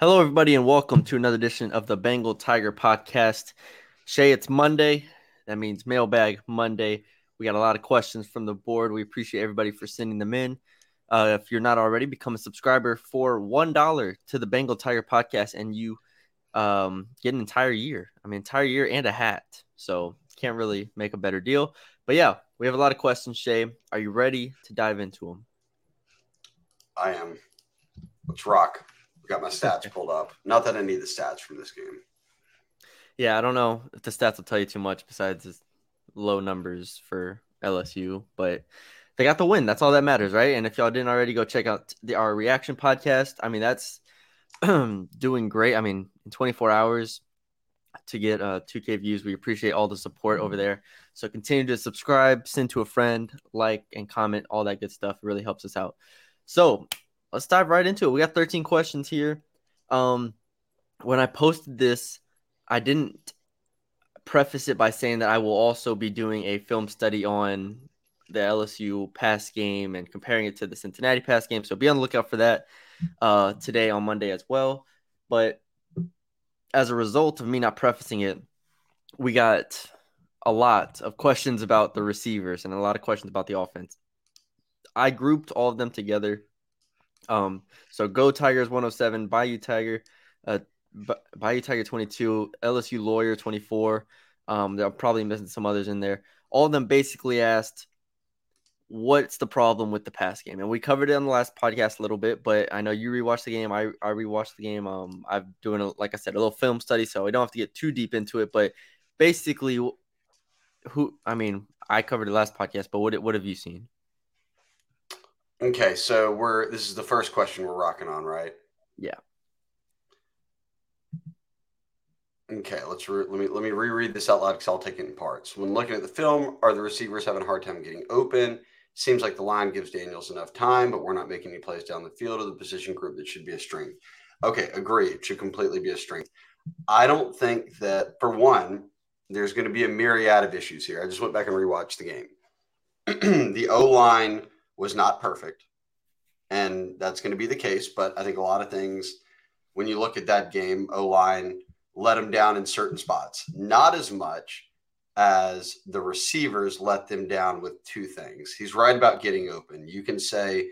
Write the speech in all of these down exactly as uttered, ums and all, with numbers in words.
Hello, everybody, and welcome to another edition of the Bengal Tiger Podcast. Shay, it's Monday. That means Mailbag Monday. We got a lot of questions from the board. We appreciate everybody for sending them in. Uh, if you're not already, become a subscriber for one dollar to the Bengal Tiger Podcast, and you um, get an entire year. I mean, entire year and a hat. So can't really make a better deal. But, yeah, we have a lot of questions, Shay. Are you ready to dive into them? I am. Let's rock. Got my stats pulled up. Not that I need the stats from this game. Yeah, I don't know if the stats will tell you too much besides the low numbers for L S U, but they got the win. That's all that matters, right? And if y'all didn't already, go check out the, our reaction podcast. I mean, that's doing great. I mean, in twenty-four hours to get uh, two K views, we appreciate all the support over there. So continue to subscribe, send to a friend, like, and comment, all that good stuff. It really helps us out. So let's dive right into it. We got thirteen questions here. Um, when I posted this, I didn't preface it by saying that I will also be doing a film study on the L S U pass game and comparing it to the Cincinnati pass game. So be on the lookout for that uh, today on Monday as well. But as a result of me not prefacing it, we got a lot of questions about the receivers and a lot of questions about the offense. I grouped all of them together. Um, so go Tigers one oh seven, Bayou Tiger, uh, B- Bayou Tiger twenty-two, L S U Lawyer twenty-four. Um, they're probably missing some others in there. All of them basically asked, what's the problem with the pass game? And we covered it on the last podcast a little bit, but I know you rewatched the game. I, I rewatched the game. Um, I'm doing, a, like I said, a little film study, so I don't have to get too deep into it, but basically who, I mean, I covered it last podcast, but what, what have you seen? Okay, so we're this is the first question we're rocking on, right? Yeah. Okay, let's re- let me let me reread this out loud because I'll take it in parts. When looking at the film, are the receivers having a hard time getting open? Seems like the line gives Daniels enough time, but we're not making any plays down the field of the position group that should be a strength. Okay, agree. It should completely be a strength. I don't think that, for one, there's going to be a myriad of issues here. I just went back and rewatched the game. The O-line was not perfect, and that's going to be the case. But I think a lot of things, when you look at that game, O-line let them down in certain spots, not as much as the receivers let them down with two things. He's right about getting open. You can say,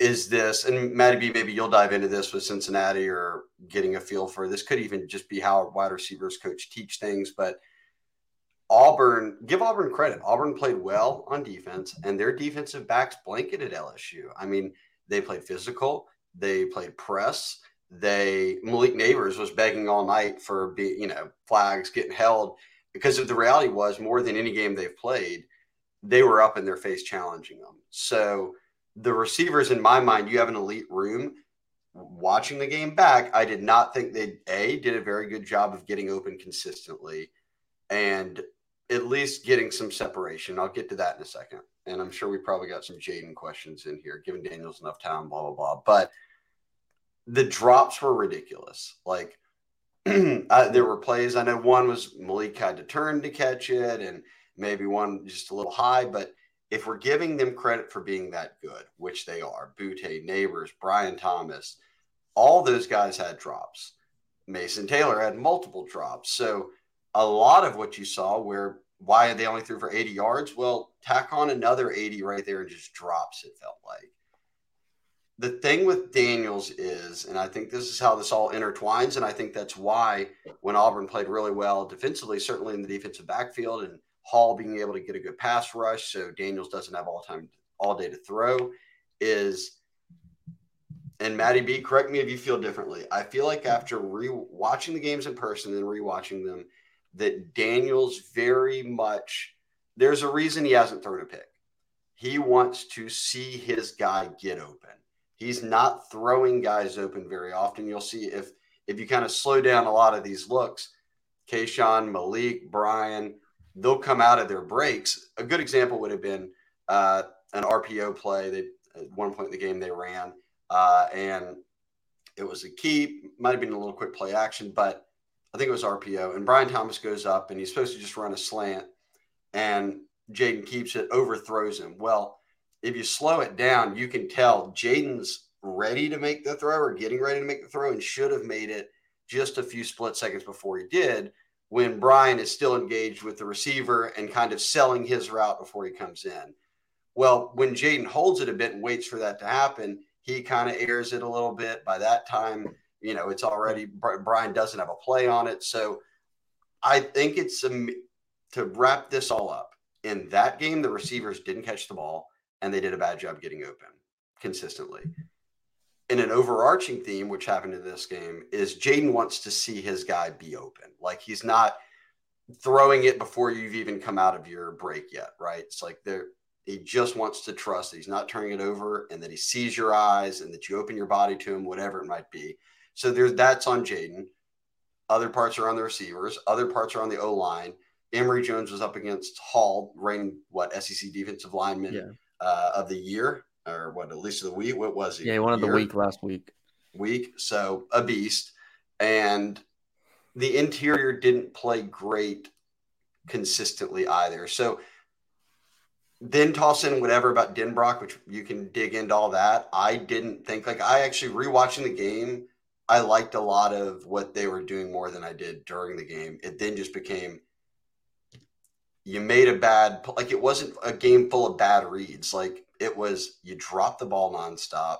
is this, and Matty B, maybe you'll dive into this with Cincinnati or getting a feel for this, could even just be how wide receivers coach teach things. But Auburn, give Auburn credit. Auburn played well on defense, and their defensive backs blanketed L S U. I mean, they played physical. They played press. They Malik Nabers was begging all night for, you know, flags, getting held, because if the reality was more than any game they've played, they were up in their face challenging them. So the receivers, in my mind, you have an elite room. Watching the game back, I did not think they, A, did a very good job of getting open consistently and at least getting some separation. I'll get to that in a second. And I'm sure we probably got some Jayden questions in here, giving Daniels enough time, blah, blah, blah. But the drops were ridiculous. Like, I, there were plays. I know one was Malik had to turn to catch it, and maybe one just a little high. But if we're giving them credit for being that good, which they are, Boutte, Nabers, Brian Thomas, all those guys had drops. Mason Taylor had multiple drops. So a lot of what you saw where why they only threw for eighty yards, well, tack on another eighty right there and just drops, it felt like. The thing with Daniels is, and I think this is how this all intertwines, and I think that's why when Auburn played really well defensively, certainly in the defensive backfield, and Hall being able to get a good pass rush so Daniels doesn't have all time all day to throw is, and Matty B, correct me if you feel differently, I feel like after re-watching the games in person and rewatching them, that Daniels very much, there's a reason he hasn't thrown a pick. He wants to see his guy get open. he's not throwing guys open very often. You'll see if if you kind of slow down a lot of these looks, Kayshawn, Malik, Brian, they'll come out of their breaks. A good example would have been uh, an R P O play. They at one point in the game they ran, uh, and it was a keep. Might have been a little quick play action, but I think it was R P O. And Brian Thomas goes up, and he's supposed to just run a slant, and Jayden keeps it, overthrows him. Well, if you slow it down, you can tell Jayden's ready to make the throw or getting ready to make the throw and should have made it just a few split seconds before he did, when Brian is still engaged with the receiver and kind of selling his route before he comes in. Well, when Jayden holds it a bit and waits for that to happen, he kind of airs it a little bit. By that time, you know, it's already – Brian doesn't have a play on it. So I think it's – to wrap this all up, in that game, the receivers didn't catch the ball, and they did a bad job getting open consistently. And an overarching theme, which happened in this game, is Jayden wants to see his guy be open. Like, he's not throwing it before you've even come out of your break yet, right? It's like there he just wants to trust that he's not turning it over and that he sees your eyes and that you open your body to him, whatever it might be. So there's that's on Jayden. Other parts are on the receivers. Other parts are on the O-line. Emory Jones was up against Hall, reigning, what, S E C defensive lineman yeah. uh, of the year, or what, at least of the week? What was he? Yeah, one of the week last week. Week, so a beast. And the interior didn't play great consistently either. So then toss in whatever about Denbrock, which you can dig into all that. I didn't think – like, I actually, rewatching the game, I liked a lot of what they were doing more than I did during the game. It then just became – you made a bad, like it wasn't a game full of bad reads. Like it was, you dropped the ball nonstop.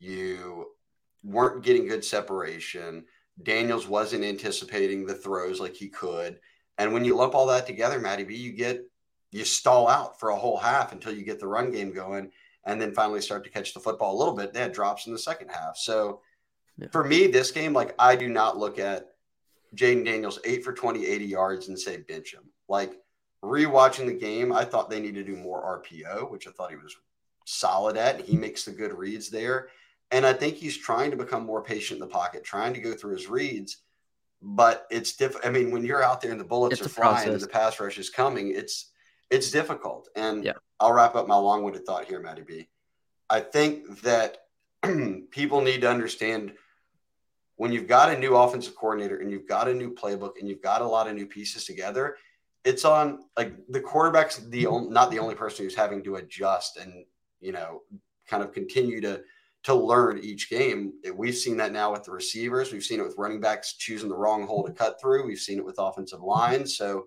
You weren't getting good separation. Daniels wasn't anticipating the throws like he could. And when you lump all that together, Matty B, you get, you stall out for a whole half until you get the run game going and then finally start to catch the football a little bit. They had drops in the second half. So yeah. for me, this game, like I do not look at Jayden Daniels eight for twenty, eighty yards and say bench him. Like, rewatching the game, I thought they needed to do more R P O, which I thought he was solid at. He makes the good reads there. And I think he's trying to become more patient in the pocket, trying to go through his reads. But it's different. I mean, when you're out there and the bullets it's are flying process. And the pass rush is coming, it's it's difficult. And yeah. I'll wrap up my long-winded thought here, Matty B. I think that people need to understand when you've got a new offensive coordinator and you've got a new playbook and you've got a lot of new pieces together – it's on like the quarterback's the only, not the only person who's having to adjust and, you know, kind of continue to, to learn each game. We've seen that now with the receivers. We've seen it with running backs choosing the wrong hole to cut through. We've seen it with offensive lines. So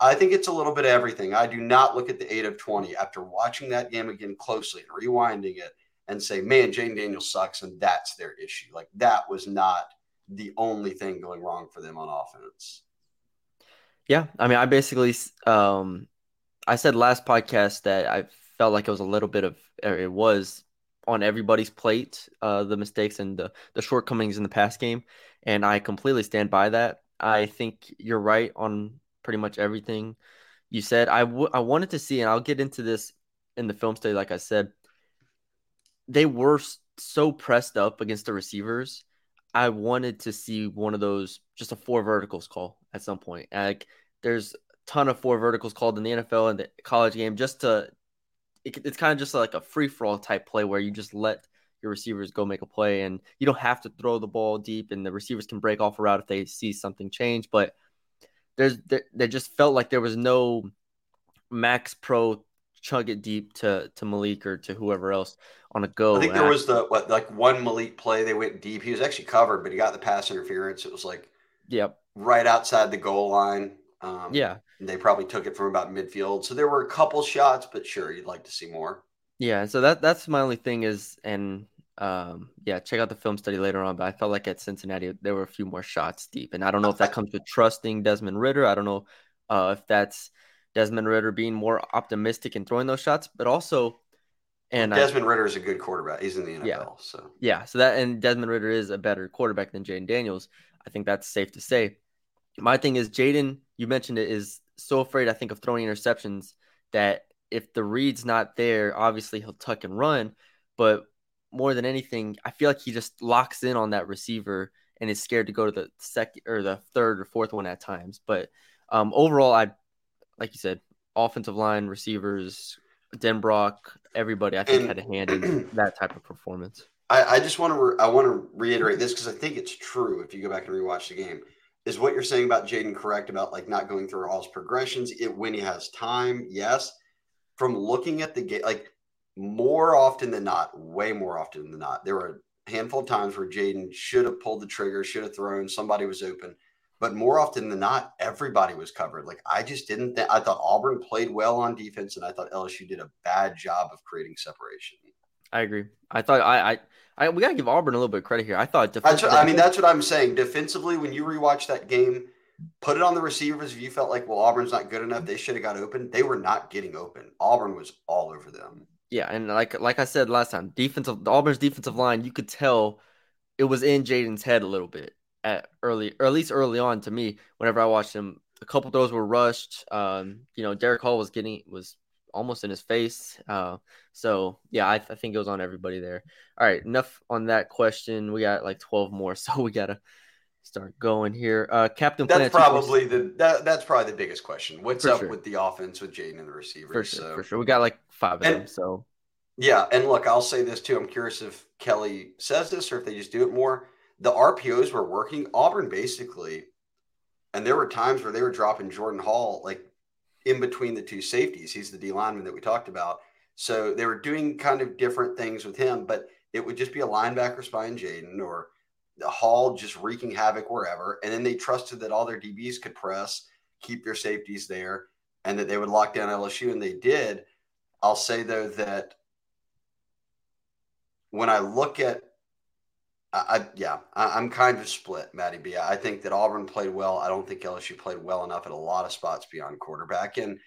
I think it's a little bit of everything. I do not look at the eight of twenty after watching that game again closely and rewinding it and say, man, Jayden Daniels sucks. And that's their issue. Like that was not the only thing going wrong for them on offense. Yeah, I mean, I basically um, I said last podcast that I felt like it was a little bit of it was on everybody's plate, uh, the mistakes and the, the shortcomings in the past game, and I completely stand by that. I think you're right on pretty much everything you said. I, w- I wanted to see, and I'll get into this in the film study, like I said, they were so pressed up against the receivers. I wanted to see one of those, just a four verticals call at some point. Like there's a ton of four verticals called in the N F L and the college game just to, it, it's kind of just like a free for all type play where you just let your receivers go make a play and you don't have to throw the ball deep and the receivers can break off a route if they see something change. But there's, there, they just felt like there was no max pro chug it deep to, to Malik or to whoever else on a go. I think there was the what, like one Malik play. They went deep. He was actually covered, but he got the pass interference. It was like yep, right outside the goal line. Um, yeah. They probably took it from about midfield. So there were a couple shots, but sure, you'd like to see more. Yeah. So that that's my only thing is, and um, yeah, check out the film study later on, but I felt like at Cincinnati, there were a few more shots deep. And I don't know if that comes with trusting Desmond Ridder. I don't know uh, if that's Desmond Ridder being more optimistic and throwing those shots, but also, and Desmond I, Ridder is a good quarterback. He's in the N F L, yeah, so yeah. So that and Desmond Ridder is a better quarterback than Jayden Daniels. I think that's safe to say. My thing is Jayden, you mentioned it, is so afraid I think of throwing interceptions that if the read's not there, obviously he'll tuck and run. But more than anything, I feel like he just locks in on that receiver and is scared to go to the second or the third or fourth one at times. But um, overall, I like you said, offensive line, receivers, Denbrock, everybody, I think and, had a hand in that type of performance. I, I just want to re- I want to reiterate this because I think it's true. If you go back and rewatch the game, is what you're saying about Jayden correct about like not going through all his progressions? It when he has time, yes. From looking at the game, like more often than not, way more often than not, there were a handful of times where Jayden should have pulled the trigger, should have thrown, somebody was open. But more often than not, everybody was covered. Like, I just didn't think – I thought Auburn played well on defense, and I thought L S U did a bad job of creating separation. I agree. I thought I, – I, I, we got to give Auburn a little bit of credit here. I thought – I mean, that's what I'm saying. Defensively, when you rewatch that game, put it on the receivers. If you felt like, well, Auburn's not good enough, they should have got open. They were not getting open. Auburn was all over them. Yeah, and like like I said last time, defensive Auburn's defensive line, you could tell it was in Jaden's head a little bit. At early, or at least early on, to me, whenever I watched him, a couple throws were rushed. Um, you know, Derek Hall was getting was almost in his face. Uh, so yeah, I, I think it was on everybody there. All right, enough on that question. We got like twelve more, so we gotta start going here. Uh, Captain, that's Planet probably the that, that's probably the biggest question. What's for up sure. with the offense with Jayden and the receivers? For sure, so. for sure, we got like five of and, them. So yeah, and look, I'll say this too. I'm curious if Kelly says this or if they just do it more. The R P Os were working. Auburn basically, and there were times where they were dropping Jordan Hall, like in between the two safeties. He's the D lineman that we talked about. So they were doing kind of different things with him, but it would just be a linebacker spying Jayden or Hall just wreaking havoc wherever. And then they trusted that all their D Bs could press, keep their safeties there, and that they would lock down L S U, and they did. I'll say, though, that when I look at I, yeah, I, I'm kind of split, Matty B. I think that Auburn played well. I don't think L S U played well enough at a lot of spots beyond quarterback. And,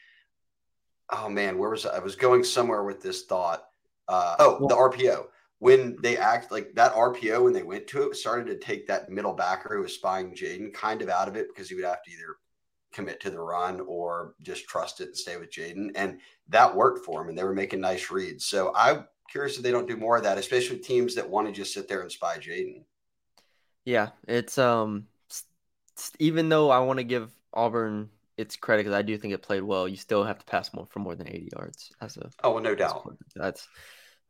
oh, man, where was I? I was going somewhere with this thought. Uh, oh, the R P O. When they act like that R P O, when they went to it, started to take that middle backer who was spying Jayden kind of out of it because he would have to either commit to the run or just trust it and stay with Jayden. And that worked for him, and they were making nice reads. So I – curious if they don't do more of that, especially with teams that want to just sit there and spy Jayden. Yeah, it's um, even though I want to give Auburn its credit because I do think it played well, you still have to pass more for more than eighty yards. As a oh, well, no doubt, player. That's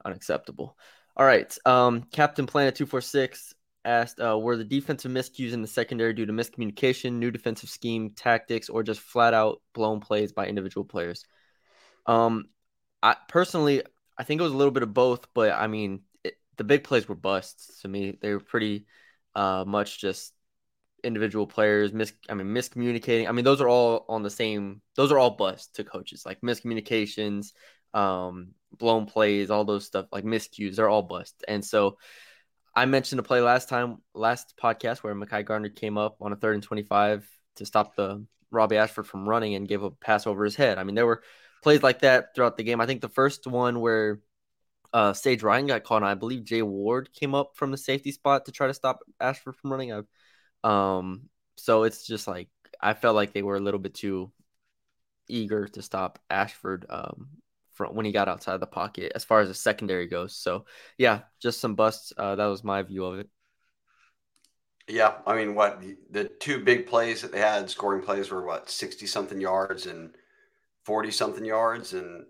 unacceptable. All right, um, Captain Planet two forty-six asked, uh, were the defensive miscues in the secondary due to miscommunication, new defensive scheme tactics, or just flat out blown plays by individual players? Um, I personally. I think it was a little bit of both, but I mean, it, the big plays were busts to me. They were pretty uh, much just individual players. Mis- I mean, miscommunicating. I mean, those are all on the same. Those are all busts to coaches, like miscommunications, um, blown plays, all those stuff, like miscues. They're all busts. And so I mentioned a play last time, last podcast, where Mekhi Garner came up on a third and twenty-five to stop the Robbie Ashford from running and gave a pass over his head. I mean, there were plays like that throughout the game. I think the first one where uh, Sage Ryan got caught, and I believe Jay Ward came up from the safety spot to try to stop Ashford from running up. Um, so it's just like I felt like they were a little bit too eager to stop Ashford um, from when he got outside the pocket as far as the secondary goes. So, yeah, just some busts. Uh, that was my view of it. Yeah, I mean, what the two big plays that they had, scoring plays, were what, sixty-something yards and – forty-something yards, and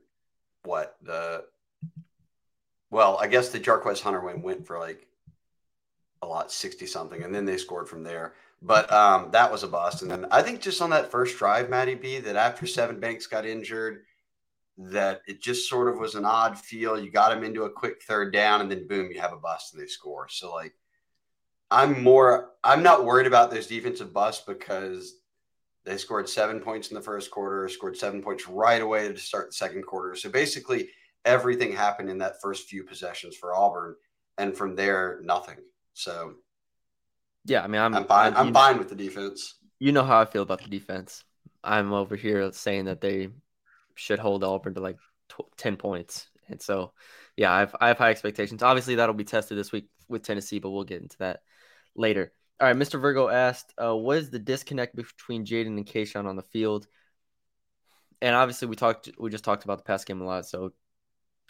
what the – well, I guess the Jarquez Hunter win went for like a lot, sixty-something, and then they scored from there. But um, that was a bust. And then I think just on that first drive, Matty B, that after Seven Banks got injured, that it just sort of was an odd feel. You got him into a quick third down, and then boom, you have a bust, and they score. So, like, I'm more – I'm not worried about those defensive busts because – they scored seven points in the first quarter, scored seven points right away to start the second quarter. So basically everything happened in that first few possessions for Auburn, and from there, nothing. So, yeah, I mean, I'm, I'm fine. I'm fine with the defense. You know how I feel about the defense. I'm over here saying that they should hold Auburn to like ten points. And so, yeah, I've, I have high expectations. Obviously that'll be tested this week with Tennessee, but we'll get into that later. All right, Mister Virgo asked, uh, what is the disconnect between Jayden and Kayshawn on the field? And obviously we talked, we just talked about the pass game a lot, so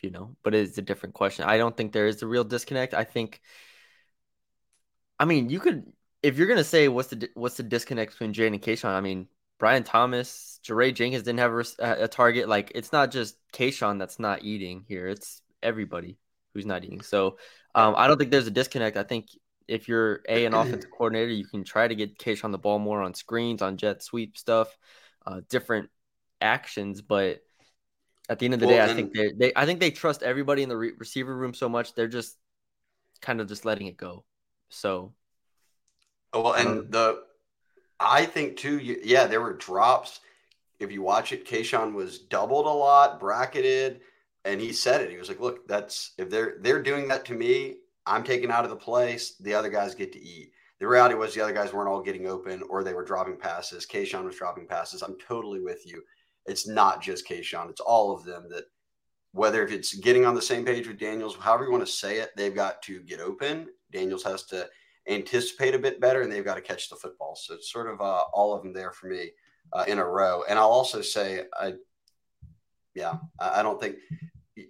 you know, but it's a different question. I don't think there is a real disconnect. I think, I mean, you could, if you're going to say what's the, what's the disconnect between Jayden and Kayshawn, I mean, Brian Thomas, Jaray Jenkins didn't have a, a target. Like, it's not just Kayshawn that's not eating here. It's everybody who's not eating. So um, I don't think there's a disconnect. I think if you're a an offensive coordinator, you can try to get Kayshawn the ball more on screens, on jet sweep stuff, uh, different actions. But at the end of the well, day, then, I think they, they I think they trust everybody in the re- receiver room so much. They're just kind of just letting it go. So. Well, and um, the. I think, too, yeah, there were drops. If you watch it, Kayshawn was doubled a lot, bracketed, and he said it. He was like, look, that's if they're they're doing that to me, I'm taken out of the place. The other guys get to eat. The reality was the other guys weren't all getting open or they were dropping passes. Kayshawn was dropping passes. I'm totally with you. It's not just Kayshawn. It's all of them that whether if it's getting on the same page with Daniels, however you want to say it, they've got to get open. Daniels has to anticipate a bit better, and they've got to catch the football. So it's sort of uh, all of them there for me uh, in a row. And I'll also say, I, yeah, I don't think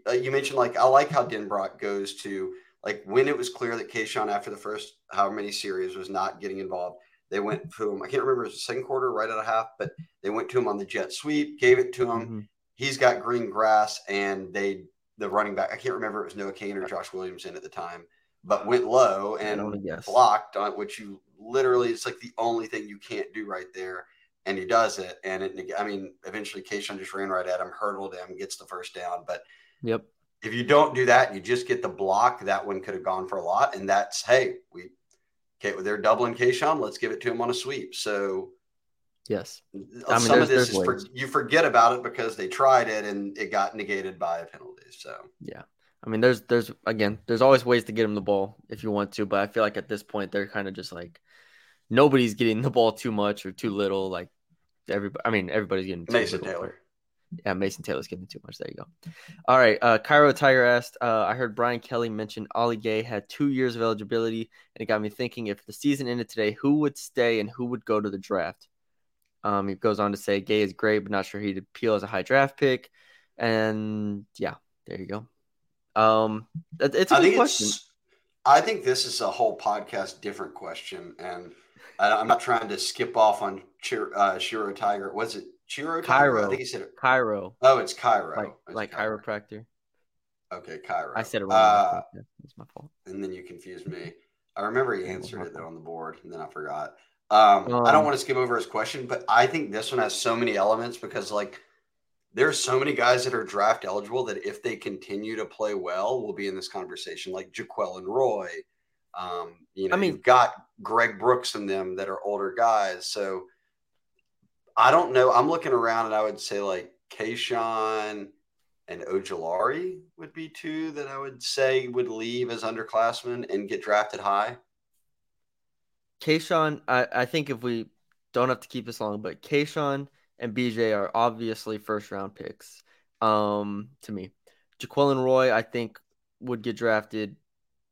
uh, you mentioned like, I like how Denbrock goes to like when it was clear that Kayshawn after the first, however many series was not getting involved. They went to him. I can't remember if it was the second quarter, right at a half, but they went to him on the jet sweep, gave it to him. Mm-hmm. He's got green grass and they, the running back, I can't remember if it was Noah Kane or Josh Williams in at the time, but went low and blocked on which you literally, it's like the only thing you can't do right there. And he does it. And it, I mean, eventually Kayshawn just ran right at him, hurdled him, gets the first down. But yep, if you don't do that, you just get the block. That one could have gone for a lot. And that's, hey, we, okay, they're doubling Kayshawn. Let's give it to him on a sweep. So yes, I mean, some of this is for, you forget about it because they tried it and it got negated by a penalty. So yeah. I mean, there's, there's again, there's always ways to get him the ball if you want to, but I feel like at this point they're kind of just like nobody's getting the ball too much or too little. Like everybody, I mean, everybody's getting too Mason little, Taylor. But, yeah, Mason Taylor's getting too much. There you go. All right, uh, Cairo Tiger asked, uh, I heard Brian Kelly mention Ali Gaye had two years of eligibility, and it got me thinking if the season ended today, who would stay and who would go to the draft? Um, he goes on to say Gaye is great, but not sure he'd appeal as a high draft pick. And yeah, there you go. Um, it's a I good question. I think this is a whole podcast different question, and I, I'm not trying to skip off on Chiro, uh, Chiro Tiger. Was it Chiro? Cairo. I think he said it. Cairo. Oh, it's Cairo. Like, it's like Cairo. Chiropractor. Okay, Cairo. I said it wrong. Uh, it's my fault. And then you confused me. I remember he answered it though on the board, and then I forgot. Um, um, I don't want to skip over his question, but I think this one has so many elements because, like, there are so many guys that are draft eligible that if they continue to play well, will be in this conversation, like Jaquelin Roy. Um, you know, I mean, you've got Greg Brooks and them that are older guys. So I don't know. I'm looking around and I would say like Kayshawn and Ojulari would be two that I would say would leave as underclassmen and get drafted high. Kayshawn, I, I think if we don't have to keep this long, but Kayshawn and B J are obviously first-round picks um, to me. Jaquelin Roy, I think, would get drafted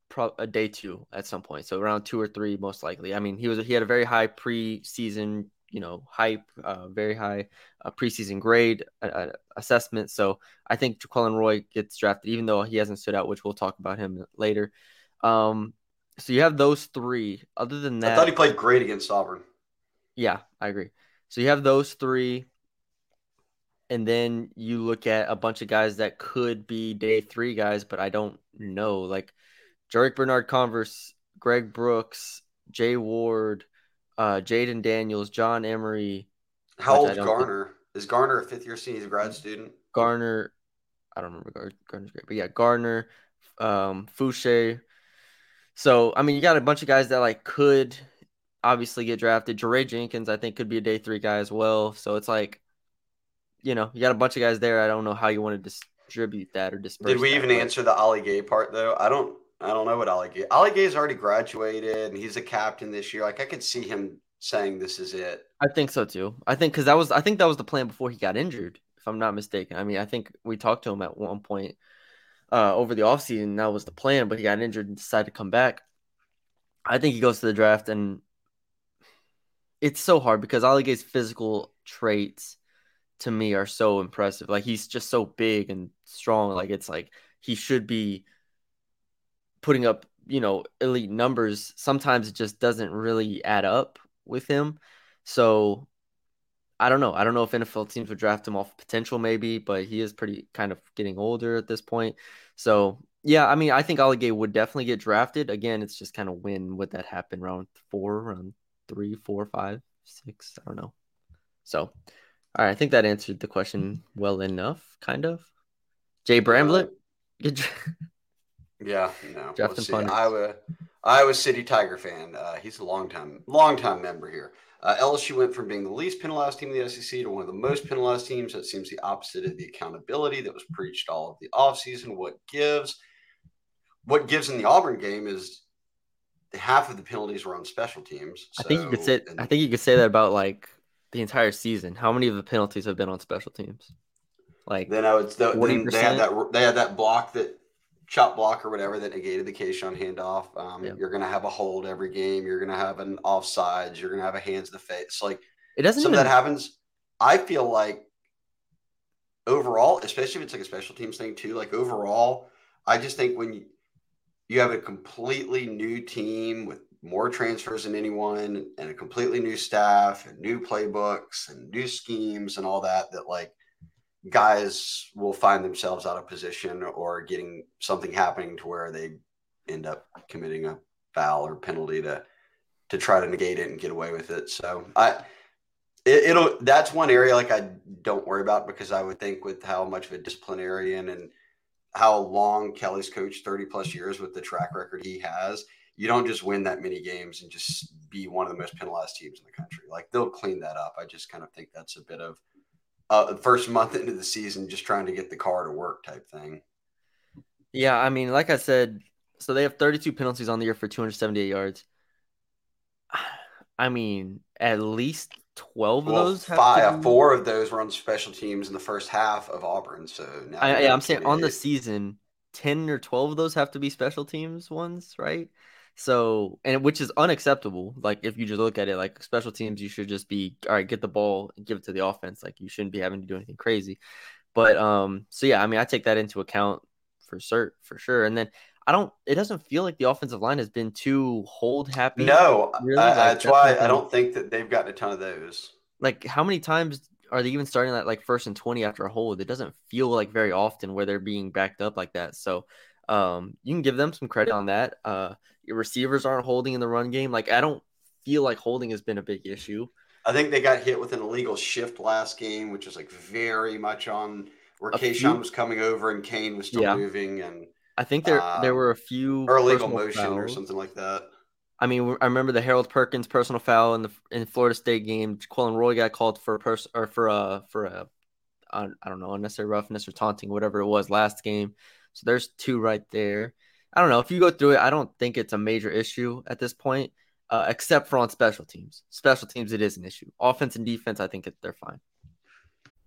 pro- a day two at some point, so around two or three most likely. I mean, he was he had a very high preseason, you know, hype, uh, very high uh, preseason grade uh, assessment. So I think Jaquelin Roy gets drafted, even though he hasn't stood out, which we'll talk about him later. Um, so you have those three. Other than that, I thought he played great against Auburn. Yeah, I agree. So you have those three, and then you look at a bunch of guys that could be day three guys, but I don't know. Like Jarek Bernard Converse, Greg Brooks, Jay Ward, uh, Jayden Daniels, John Emery. How old is Garner? Think. Is Garner a fifth-year senior? He's a grad student. Garner, I don't remember Garner's grade, but yeah, Garner, um, Fouché. So, I mean, you got a bunch of guys that like could – obviously get drafted. Jaray Jenkins, I think, could be a day three guy as well. So it's like, you know, you got a bunch of guys there. I don't know how you want to distribute that or disperse. Did we even part. answer the Ali Gaye part though? I don't, I don't know what Ali Gaye. Ali Gay's already graduated and he's a captain this year. Like I could see him saying this is it. I think so too. I think because that was, I think that was the plan before he got injured, if I'm not mistaken. I mean, I think we talked to him at one point uh, over the offseason. That was the plan, but he got injured and decided to come back. I think he goes to the draft and. It's so hard because Ali Gaye's physical traits to me are so impressive. Like he's just so big and strong. Like it's like he should be putting up, you know, elite numbers. Sometimes it just doesn't really add up with him. So I don't know. I don't know if N F L teams would draft him off potential maybe, but he is pretty kind of getting older at this point. So yeah, I mean, I think Ali Gaye would definitely get drafted. Again, it's just kind of when would that happen? Round four, round three, four, five, six. I don't know. So, all right. I think that answered the question well enough, kind of. Jay Bramblett. Get dra- yeah. No, we'll Iowa, Iowa City Tiger fan. Uh, he's a long time, long time member here. Uh, L S U went from being the least penalized team in the S E C to one of the most penalized teams. That seems the opposite of the accountability that was preached all of the offseason. What gives? What gives in the Auburn game is half of the penalties were on special teams. So, I think you could say. And, I think you could say that about like the entire season. How many of the penalties have been on special teams? Like then I would. Th- then they had that. They had that block that. Chop block or whatever that negated the Kayshawn handoff. Um, yeah. You're going to have a hold every game. You're going to have an offsides. You're going to have a hands to the face. Like it doesn't. Some even... of that happens. I feel like overall, especially if it's like a special teams thing too. Like overall, I just think when you, you have a completely new team with more transfers than anyone, and a completely new staff, and new playbooks, and new schemes, and all that, that like. Guys will find themselves out of position or getting something happening to where they end up committing a foul or penalty to, to try to negate it and get away with it. So I, it, it'll, that's one area like I don't worry about because I would think with how much of a disciplinarian and how long Kelly's coached thirty plus years with the track record he has, you don't just win that many games and just be one of the most penalized teams in the country. Like they'll clean that up. I just kind of think that's a bit of, Uh, the first month into the season, just trying to get the car to work type thing. Yeah, I mean, like I said, so they have thirty-two penalties on the year for two hundred seventy-eight yards. I mean, at least twelve well, of those. Have five, been... Four of those were on special teams in the first half of Auburn. So now I, yeah, I'm saying on the season, ten or twelve of those have to be special teams ones, right? So, and which is unacceptable. Like, if you just look at it, like special teams, you should just be, all right, get the ball and give it to the offense. Like, you shouldn't be having to do anything crazy. But, um, so yeah, I mean, I take that into account for cert, for sure. And then I don't, it doesn't feel like the offensive line has been too hold happy. No, really. I, like, that's why I don't think that they've gotten a ton of those. Like, how many times are they even starting that, like, first and twenty after a hold? It doesn't feel like very often where they're being backed up like that. So, um, you can give them some credit on that. Uh, Your receivers aren't holding in the run game. Like, I don't feel like holding has been a big issue. I think they got hit with an illegal shift last game, which was like very much on where Kayshawn was coming over and Kane was still yeah. moving. And I think there uh, there were a few or illegal motion fouls. Or something like that. I mean, I remember the Harold Perkins personal foul in the in Florida State game. Jaquelin Roy got called for a person or for a for a I don't know unnecessary roughness or taunting, whatever it was last game. So there's two right there. I don't know. If you go through it, I don't think it's a major issue at this point, uh, except for on special teams. Special teams, it is an issue. Offense and defense, I think it, they're fine.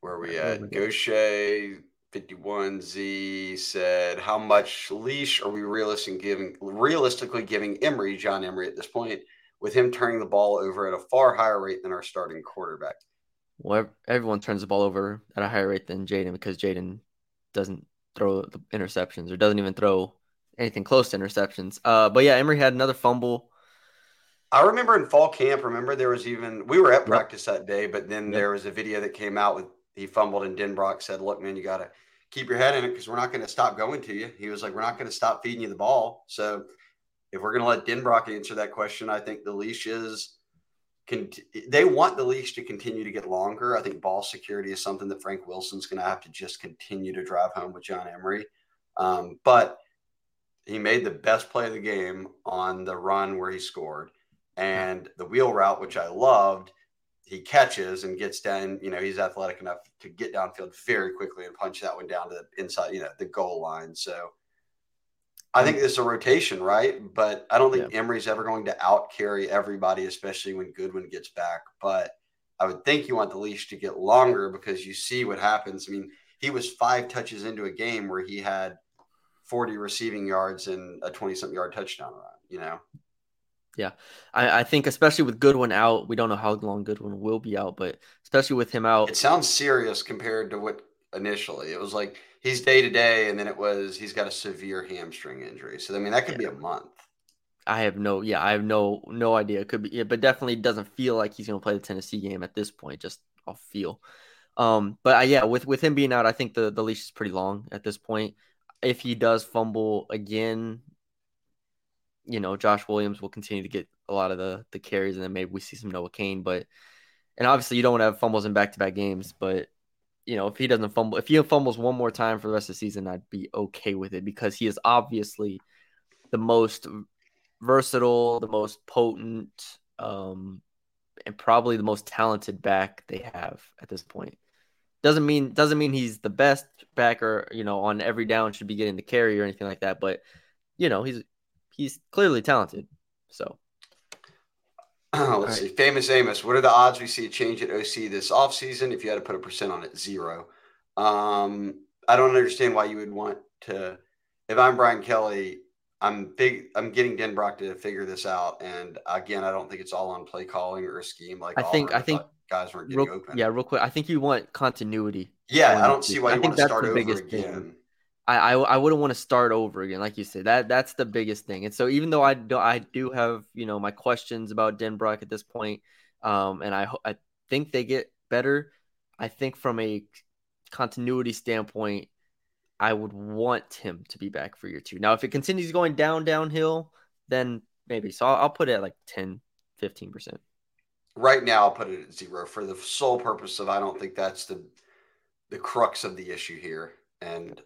Where are we at? Gaucher fifty-one Z said, how much leash are we realistically giving, realistically giving Emery, John Emery at this point, with him turning the ball over at a far higher rate than our starting quarterback? Well, everyone turns the ball over at a higher rate than Jayden because Jayden doesn't throw the interceptions or doesn't even throw anything close to interceptions. Uh, but yeah, Emery had another fumble. I remember in fall camp, remember there was even, we were at practice that day, but then yeah. there was a video that came out with, he fumbled and Denbrock said, look, man, you got to keep your head in it because we're not going to stop going to you. He was like, we're not going to stop feeding you the ball. So if we're going to let Denbrock answer that question, I think the leash is, Can, they want the leash to continue to get longer. I think ball security is something that Frank Wilson's going to have to just continue to drive home with John Emery. Um, but he made the best play of the game on the run where he scored. And the wheel route, which I loved, he catches and gets down, you know, he's athletic enough to get downfield very quickly and punch that one down to the inside, you know, the goal line. So I think this is a rotation, right? But I don't think yeah. Emery's ever going to out carry everybody, especially when Goodwin gets back. But I would think you want the leash to get longer because you see what happens. I mean, he was five touches into a game where he had forty receiving yards and a twenty-something yard touchdown run, you know? Yeah, I, I think especially with Goodwin out, we don't know how long Goodwin will be out, but especially with him out. It sounds serious compared to what initially. It was like he's day-to-day, and then it was he's got a severe hamstring injury. So, I mean, that could yeah. be a month. I have no – yeah, I have no no idea. It could be, yeah, but definitely doesn't feel like he's going to play the Tennessee game at this point, just off feel. Um, but, I, yeah, with, with him being out, I think the, the leash is pretty long at this point. If he does fumble again – you know, Josh Williams will continue to get a lot of the, the carries, and then maybe we see some Noah Kane. But, and obviously you don't want to have fumbles in back-to-back games, but, you know, if he doesn't fumble, if he fumbles one more time for the rest of the season, I'd be okay with it because he is obviously the most versatile, the most potent, um, and probably the most talented back they have at this point. Doesn't mean, doesn't mean he's the best backer, you know, on every down should be getting the carry or anything like that, but, you know, he's, He's clearly talented, so. Oh, let's right. see. Famous Amos, what are the odds we see a change at O C this offseason? If you had to put a percent on it, zero. Um, I don't understand why you would want to. If I'm Brian Kelly, I'm big. I'm getting Denbrock to figure this out, and again, I don't think it's all on play calling or a scheme. Like I think, I think guys weren't getting real, open. Yeah, real quick. I think you want continuity. Yeah, I don't see why you I want to start over again. Thing. I, I I wouldn't want to start over again, like you said. That that's the biggest thing. And so even though I do I do have you know my questions about Denbrock at this point, um, and I I think they get better. I think from a continuity standpoint, I would want him to be back for year two. Now, if it continues going down downhill, then maybe. So I'll, I'll put it at like ten, fifteen percent. Right now, I'll put it at zero for the sole purpose of I don't think that's the the crux of the issue here. And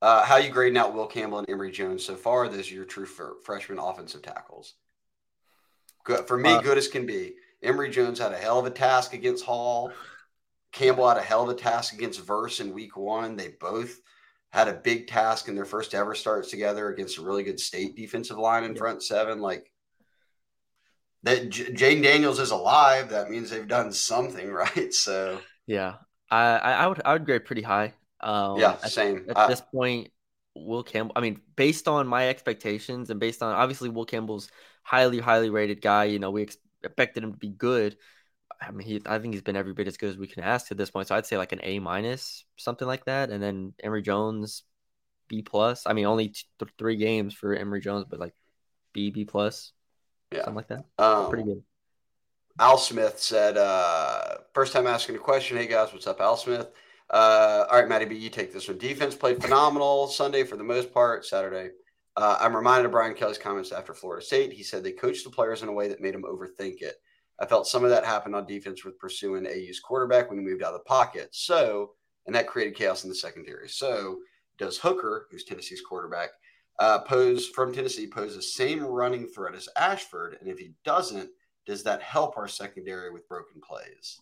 Uh, how are you grading out Will Campbell and Emory Jones so far this year, true for freshman offensive tackles? Good for me, uh, good as can be. Emory Jones had a hell of a task against Hall. Campbell had a hell of a task against Verse in week one. They both had a big task in their first ever starts together against a really good state defensive line in yeah. front seven. Like that, J- Jayden Daniels is alive. That means they've done something right. So yeah, I, I would I would grade pretty high. Um, yeah, same. At, at uh, this point, Will Campbell, I mean, based on my expectations and based on obviously Will Campbell's highly, highly rated guy, you know, we ex- expected him to be good. I mean, he, I think he's been every bit as good as we can ask at this point. So I'd say like an A minus, something like that. And then Emory Jones, B plus. I mean, only t- th- three games for Emory Jones, but like B, B plus, yeah. something like that. Um, Pretty good. Al Smith said, uh, first time asking a question. Hey guys, what's up, Al Smith? Uh, all right, Matty B, you take this one. Defense played phenomenal Sunday for the most part, Saturday. Uh, I'm reminded of Brian Kelly's comments after Florida State. He said they coached the players in a way that made them overthink it. I felt some of that happened on defense with pursuing A U's quarterback when he moved out of the pocket. So, and that created chaos in the secondary. So does Hooker, who's Tennessee's quarterback, uh, pose from Tennessee, pose the same running threat as Ashford? And if he doesn't, does that help our secondary with broken plays?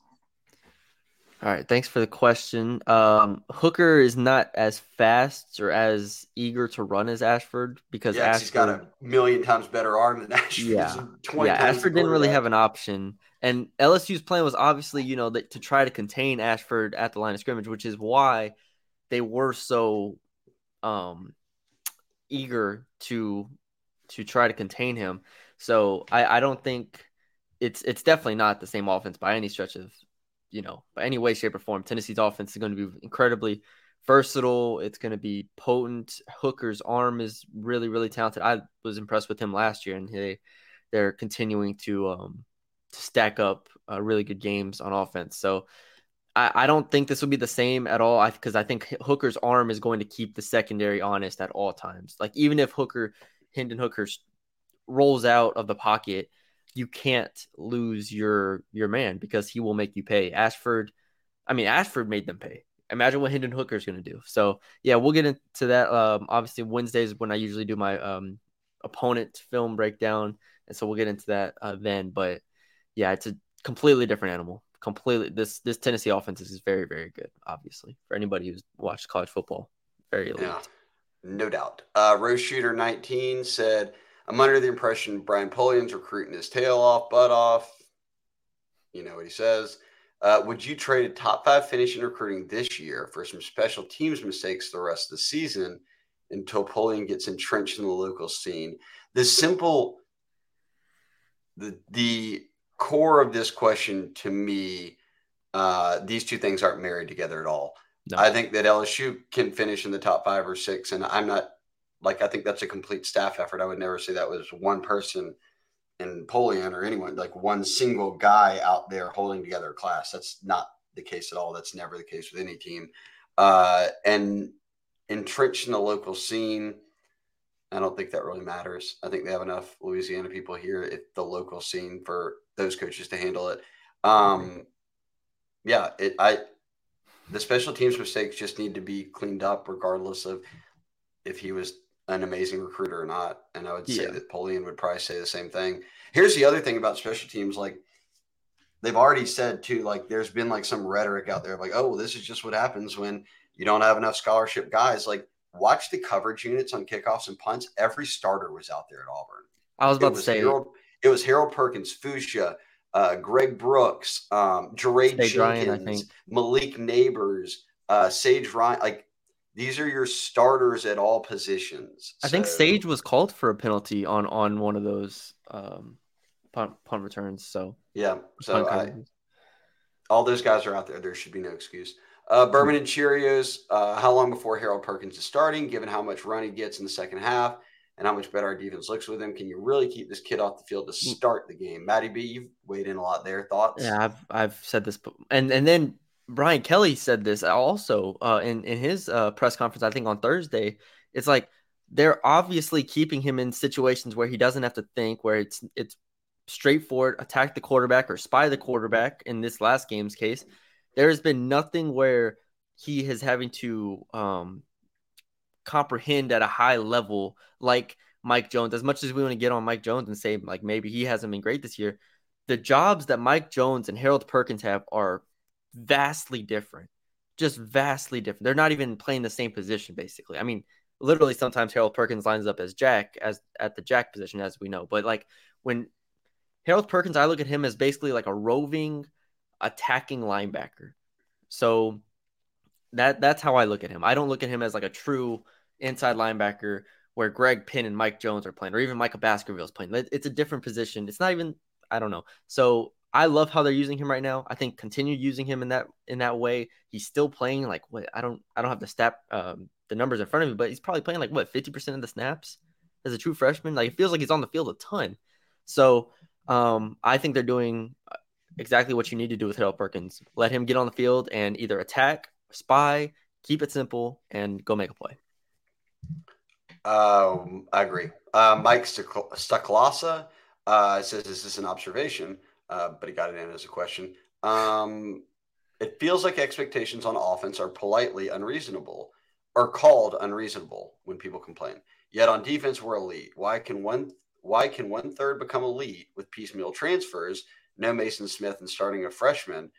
All right, thanks for the question. Um, Hooker is not as fast or as eager to run as Ashford because yes, Ashford, he's got a million times better arm than Ashford. Yeah, yeah Ashford didn't really have an option. And L S U's plan was obviously, you know, that, to try to contain Ashford at the line of scrimmage, which is why they were so um, eager to to try to contain him. So I, I don't think it's it's definitely not the same offense by any stretch of. You know, by any way, shape, or form, Tennessee's offense is going to be incredibly versatile. It's going to be potent. Hooker's arm is really, really talented. I was impressed with him last year, and they, they're continuing to um, to stack up uh, really good games on offense. So I, I don't think this will be the same at all because I, I think Hooker's arm is going to keep the secondary honest at all times. Like, even if Hooker, Hendon Hooker rolls out of the pocket, you can't lose your your man because he will make you pay. Ashford, I mean, Ashford made them pay. Imagine what Hendon Hooker is going to do. So, yeah, we'll get into that. Um, obviously, Wednesdays when I usually do my um, opponent film breakdown, and so we'll get into that uh, then. But, yeah, it's a completely different animal. Completely, this this Tennessee offense is very, very good, obviously, for anybody who's watched college football. Very elite. Yeah, no doubt. Uh, Rose Shooter nineteen said, I'm under the impression Brian Polian's recruiting his tail off, butt off. You know what he says. Uh, would you trade a top five finish in recruiting this year for some special teams mistakes the rest of the season until Polian gets entrenched in the local scene? The simple, the the core of this question to me, uh, these two things aren't married together at all. No. I think that L S U can finish in the top five or six, and I'm not like I think that's a complete staff effort. I would never say that was one person and Polian or anyone, like one single guy out there holding together a class. That's not the case at all. That's never the case with any team. Uh, and entrenched in the local scene, I don't think that really matters. I think they have enough Louisiana people here at the local scene for those coaches to handle it. Um, yeah, it, I the special teams mistakes just need to be cleaned up regardless of if he was an amazing recruiter or not. And I would say yeah. that Polian would probably say the same thing. Here's the other thing about special teams. Like they've already said too, like there's been like some rhetoric out there of like, oh, well, this is just what happens when you don't have enough scholarship guys. Like watch the coverage units on kickoffs and punts. Every starter was out there at Auburn. I was about was to say Harold, it was Harold Perkins, Fuchsia, uh, Greg Brooks, um, Jaray Jenkins, Ryan, Malik Nabers, uh, Sage Ryan. Like, these are your starters at all positions. I so. think Sage was called for a penalty on, on one of those um, punt, punt returns. So yeah, so I, all those guys are out there. There should be no excuse. Uh, Berman and Cheerios, uh, how long before Harold Perkins is starting, given how much run he gets in the second half and how much better our defense looks with him? Can you really keep this kid off the field to start the game? Matty B, you've weighed in a lot there. Thoughts? Yeah, I've I've said this. And, and then – Brian Kelly said this also uh, in, in his uh, press conference, I think on Thursday. It's like they're obviously keeping him in situations where he doesn't have to think, where it's it's straightforward, attack the quarterback or spy the quarterback in this last game's case. There has been nothing where he is having to um, comprehend at a high level like Mike Jones. As much as we want to get on Mike Jones and say, like, maybe he hasn't been great this year, the jobs that Mike Jones and Harold Perkins have are vastly different, just vastly different. They're not even playing the same position, basically. I mean, literally sometimes Harold Perkins lines up as Jack, as at the Jack position, as we know. But like when Harold Perkins, I look at him as basically like a roving attacking linebacker. So that that's how I look at him. I don't look at him as like a true inside linebacker where Greg Penn and Mike Jones are playing, or even Michael Baskerville is playing. It's a different position. It's not even, I don't know. So I love how they're using him right now. I think continue using him in that in that way. He's still playing like what I don't I don't have the stat um, the numbers in front of me, but he's probably playing like what fifty percent of the snaps as a true freshman. Like it feels like he's on the field a ton. So um, I think they're doing exactly what you need to do with Harold Perkins. Let him get on the field and either attack, spy, keep it simple, and go make a play. Um, I agree. Uh, Mike Staklasa uh, says, "Is this an observation?" Uh, but he got it in as a question. Um, it feels like expectations on offense are politely unreasonable or called unreasonable when people complain. Yet on defense, we're elite. Why can one Why can one third become elite with piecemeal transfers? No Mason Smith and starting a freshman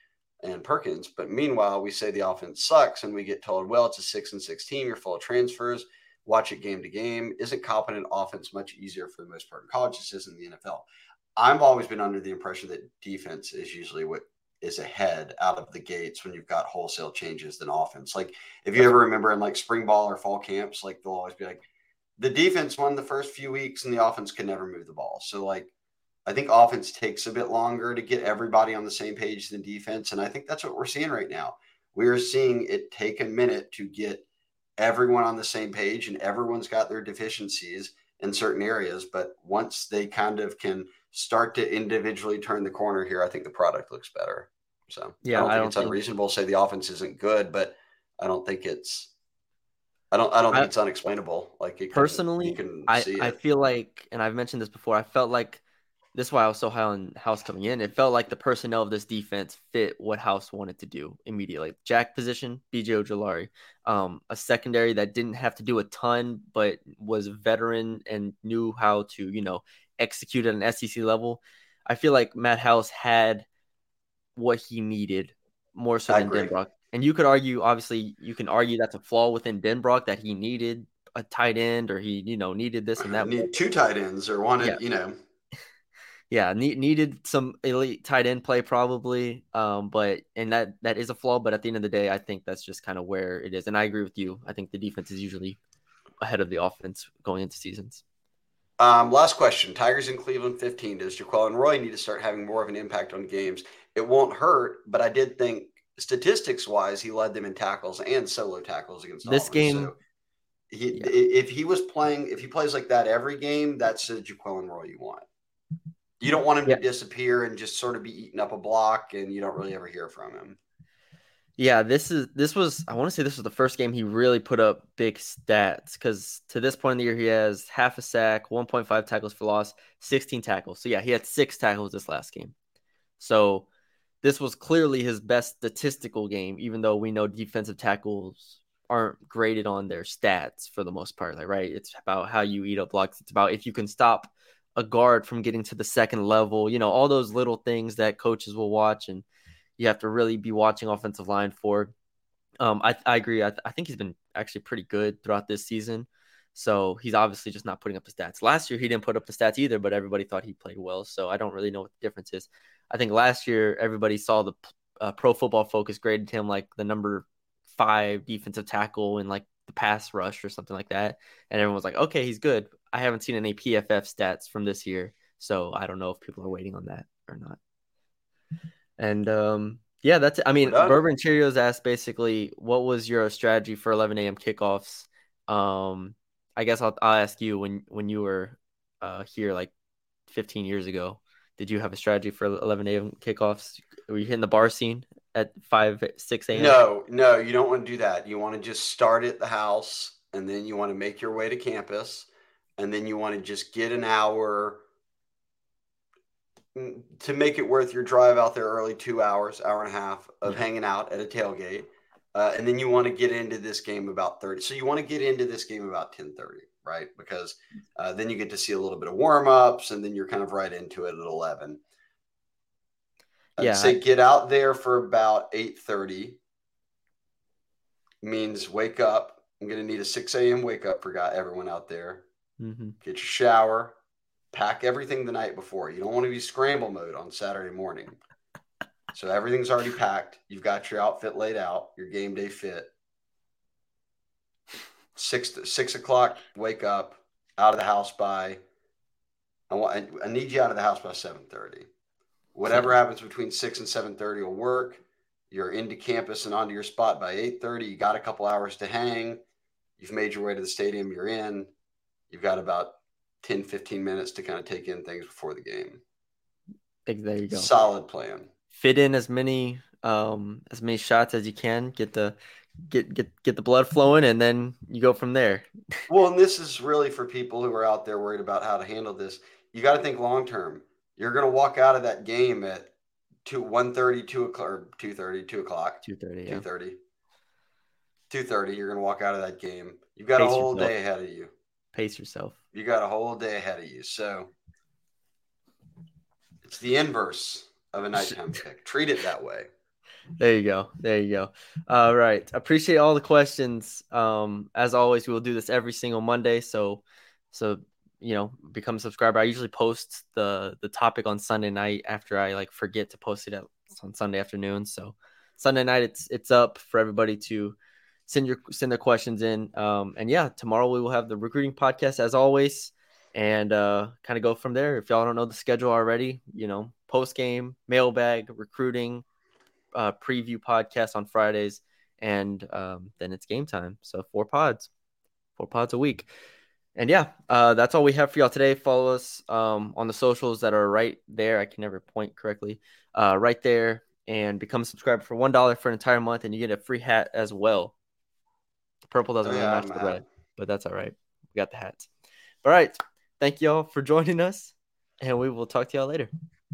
and Perkins. But meanwhile, we say the offense sucks and we get told, well, it's a six and six team. You're full of transfers. Watch it game to game. Isn't competent offense much easier for the most part in college? This isn't the N F L. I've always been under the impression that defense is usually what is ahead out of the gates when you've got wholesale changes than offense. Like if you ever remember in like spring ball or fall camps, like they'll always be like the defense won the first few weeks and the offense could never move the ball. So like, I think offense takes a bit longer to get everybody on the same page than defense. And I think that's what we're seeing right now. We are seeing it take a minute to get everyone on the same page and everyone's got their deficiencies in certain areas. But once they kind of can start to individually turn the corner here, I think the product looks better. So yeah, I don't think I don't it's think unreasonable to say the offense isn't good, but I don't think it's, I don't, I don't I, think it's unexplainable. Like it personally, can, you can I, see I it. feel like, and I've mentioned this before, I felt like this is why I was so high on House coming in. It felt like the personnel of this defense fit what House wanted to do immediately. Jack position, B J Ojolari, um, a secondary that didn't have to do a ton, but was veteran and knew how to, you know, execute at an S E C level. I feel like Matt House had what he needed more so I than agree. Denbrock. And you could argue, obviously, you can argue that's a flaw within Denbrock that he needed a tight end or he, you know, needed this and that. Need two tight ends or wanted, yeah. you know. Yeah, need, needed some elite tight end play probably, um, but and that that is a flaw. But at the end of the day, I think that's just kind of where it is. And I agree with you. I think the defense is usually ahead of the offense going into seasons. Um, last question. Tigers in Cleveland fifteen. Does Jaquelin Roy need to start having more of an impact on games? It won't hurt, but I did think statistics-wise, he led them in tackles and solo tackles against this Auburn. Game. So he, yeah. If he was playing, if he plays like that every game, that's the Jaquelin Roy you want. You don't want him yeah. to disappear and just sort of be eating up a block, and you don't really ever hear from him. Yeah, this is this was I want to say this was the first game he really put up big stats, because to this point in the year he has half a sack, one point five tackles for loss, sixteen tackles. So yeah, he had six tackles this last game. So this was clearly his best statistical game, even though we know defensive tackles aren't graded on their stats for the most part. Like, right, it's about how you eat up blocks. It's about if you can stop a guard from getting to the second level, you know, all those little things that coaches will watch and you have to really be watching offensive line for. Um, I, I agree. I, th- I think he's been actually pretty good throughout this season. So he's obviously just not putting up the stats. Last year, he didn't put up the stats either, but everybody thought he played well. So I don't really know what the difference is. I think last year, everybody saw the uh, Pro Football Focus graded him like the number five defensive tackle in like the pass rush or something like that. And everyone was like, okay, he's good. I haven't seen any P F F stats from this year. So I don't know if people are waiting on that or not. And, um, yeah, that's it. I mean, Bourbon Cheerios asked basically, what was your strategy for eleven a.m. kickoffs? Um, I guess I'll, I'll ask you when, when you were uh, here like fifteen years ago, did you have a strategy for eleven a.m. kickoffs? Were you hitting the bar scene at five, six a.m.? No, no, you don't want to do that. You want to just start at the house, and then you want to make your way to campus, and then you want to just get an hour to make it worth your drive out there early, two hours, hour and a half of yeah. hanging out at a tailgate. Uh, and then you want to get into this game about thirty. So you want to get into this game about ten thirty, right? Because uh, then you get to see a little bit of warm-ups, and then you're kind of right into it at eleven. I'd yeah, say I- get out there for about eight thirty. Means wake up. I'm going to need a six a.m. wake up for everyone out there. Mm-hmm. Get your shower. Pack everything the night before. You don't want to be scramble mode on Saturday morning. So everything's already packed. You've got your outfit laid out, your game day fit. Six to, six o'clock, wake up, out of the house by, I want, I need you out of the house by seven thirty. Whatever happens between six and seven thirty will work. You're into campus and onto your spot by eight thirty. You got a couple hours to hang. You've made your way to the stadium. You're in. You've got about ten, fifteen minutes to kind of take in things before the game. There you go. Solid plan. Fit in as many um, as many shots as you can. Get the get get get the blood flowing, and then you go from there. Well, and this is really for people who are out there worried about how to handle this. You got to think long term. You're going to walk out of that game at two one thirty, two o'clock, or two thirty, two o'clock, two thirty, two thirty, two thirty. You're going to walk out of that game. You've got Pace a whole yourself. day ahead of you. Pace yourself. You got a whole day ahead of you. So it's the inverse of a nighttime pick. Treat it that way. There you go. There you go. All right. Appreciate all the questions. Um, as always, we will do this every single Monday. So, so, you know, become a subscriber. I usually post the, the topic on Sunday night after I like forget to post it at, on Sunday afternoon. So Sunday night it's, it's up for everybody to Send your send their questions in. Um, and, yeah, tomorrow we will have the recruiting podcast as always and uh, kind of go from there. If y'all don't know the schedule already, you know, post-game, mailbag, recruiting, uh, preview podcast on Fridays, and um, then it's game time. So four pods, four pods a week. And, yeah, uh, that's all we have for y'all today. Follow us um, on the socials that are right there. I can never point correctly. Uh, right there. And become a subscriber for one dollar for an entire month, and you get a free hat as well. Purple doesn't really match the red, but that's all right. We got the hats. All right. Thank you all for joining us, and we will talk to y'all later.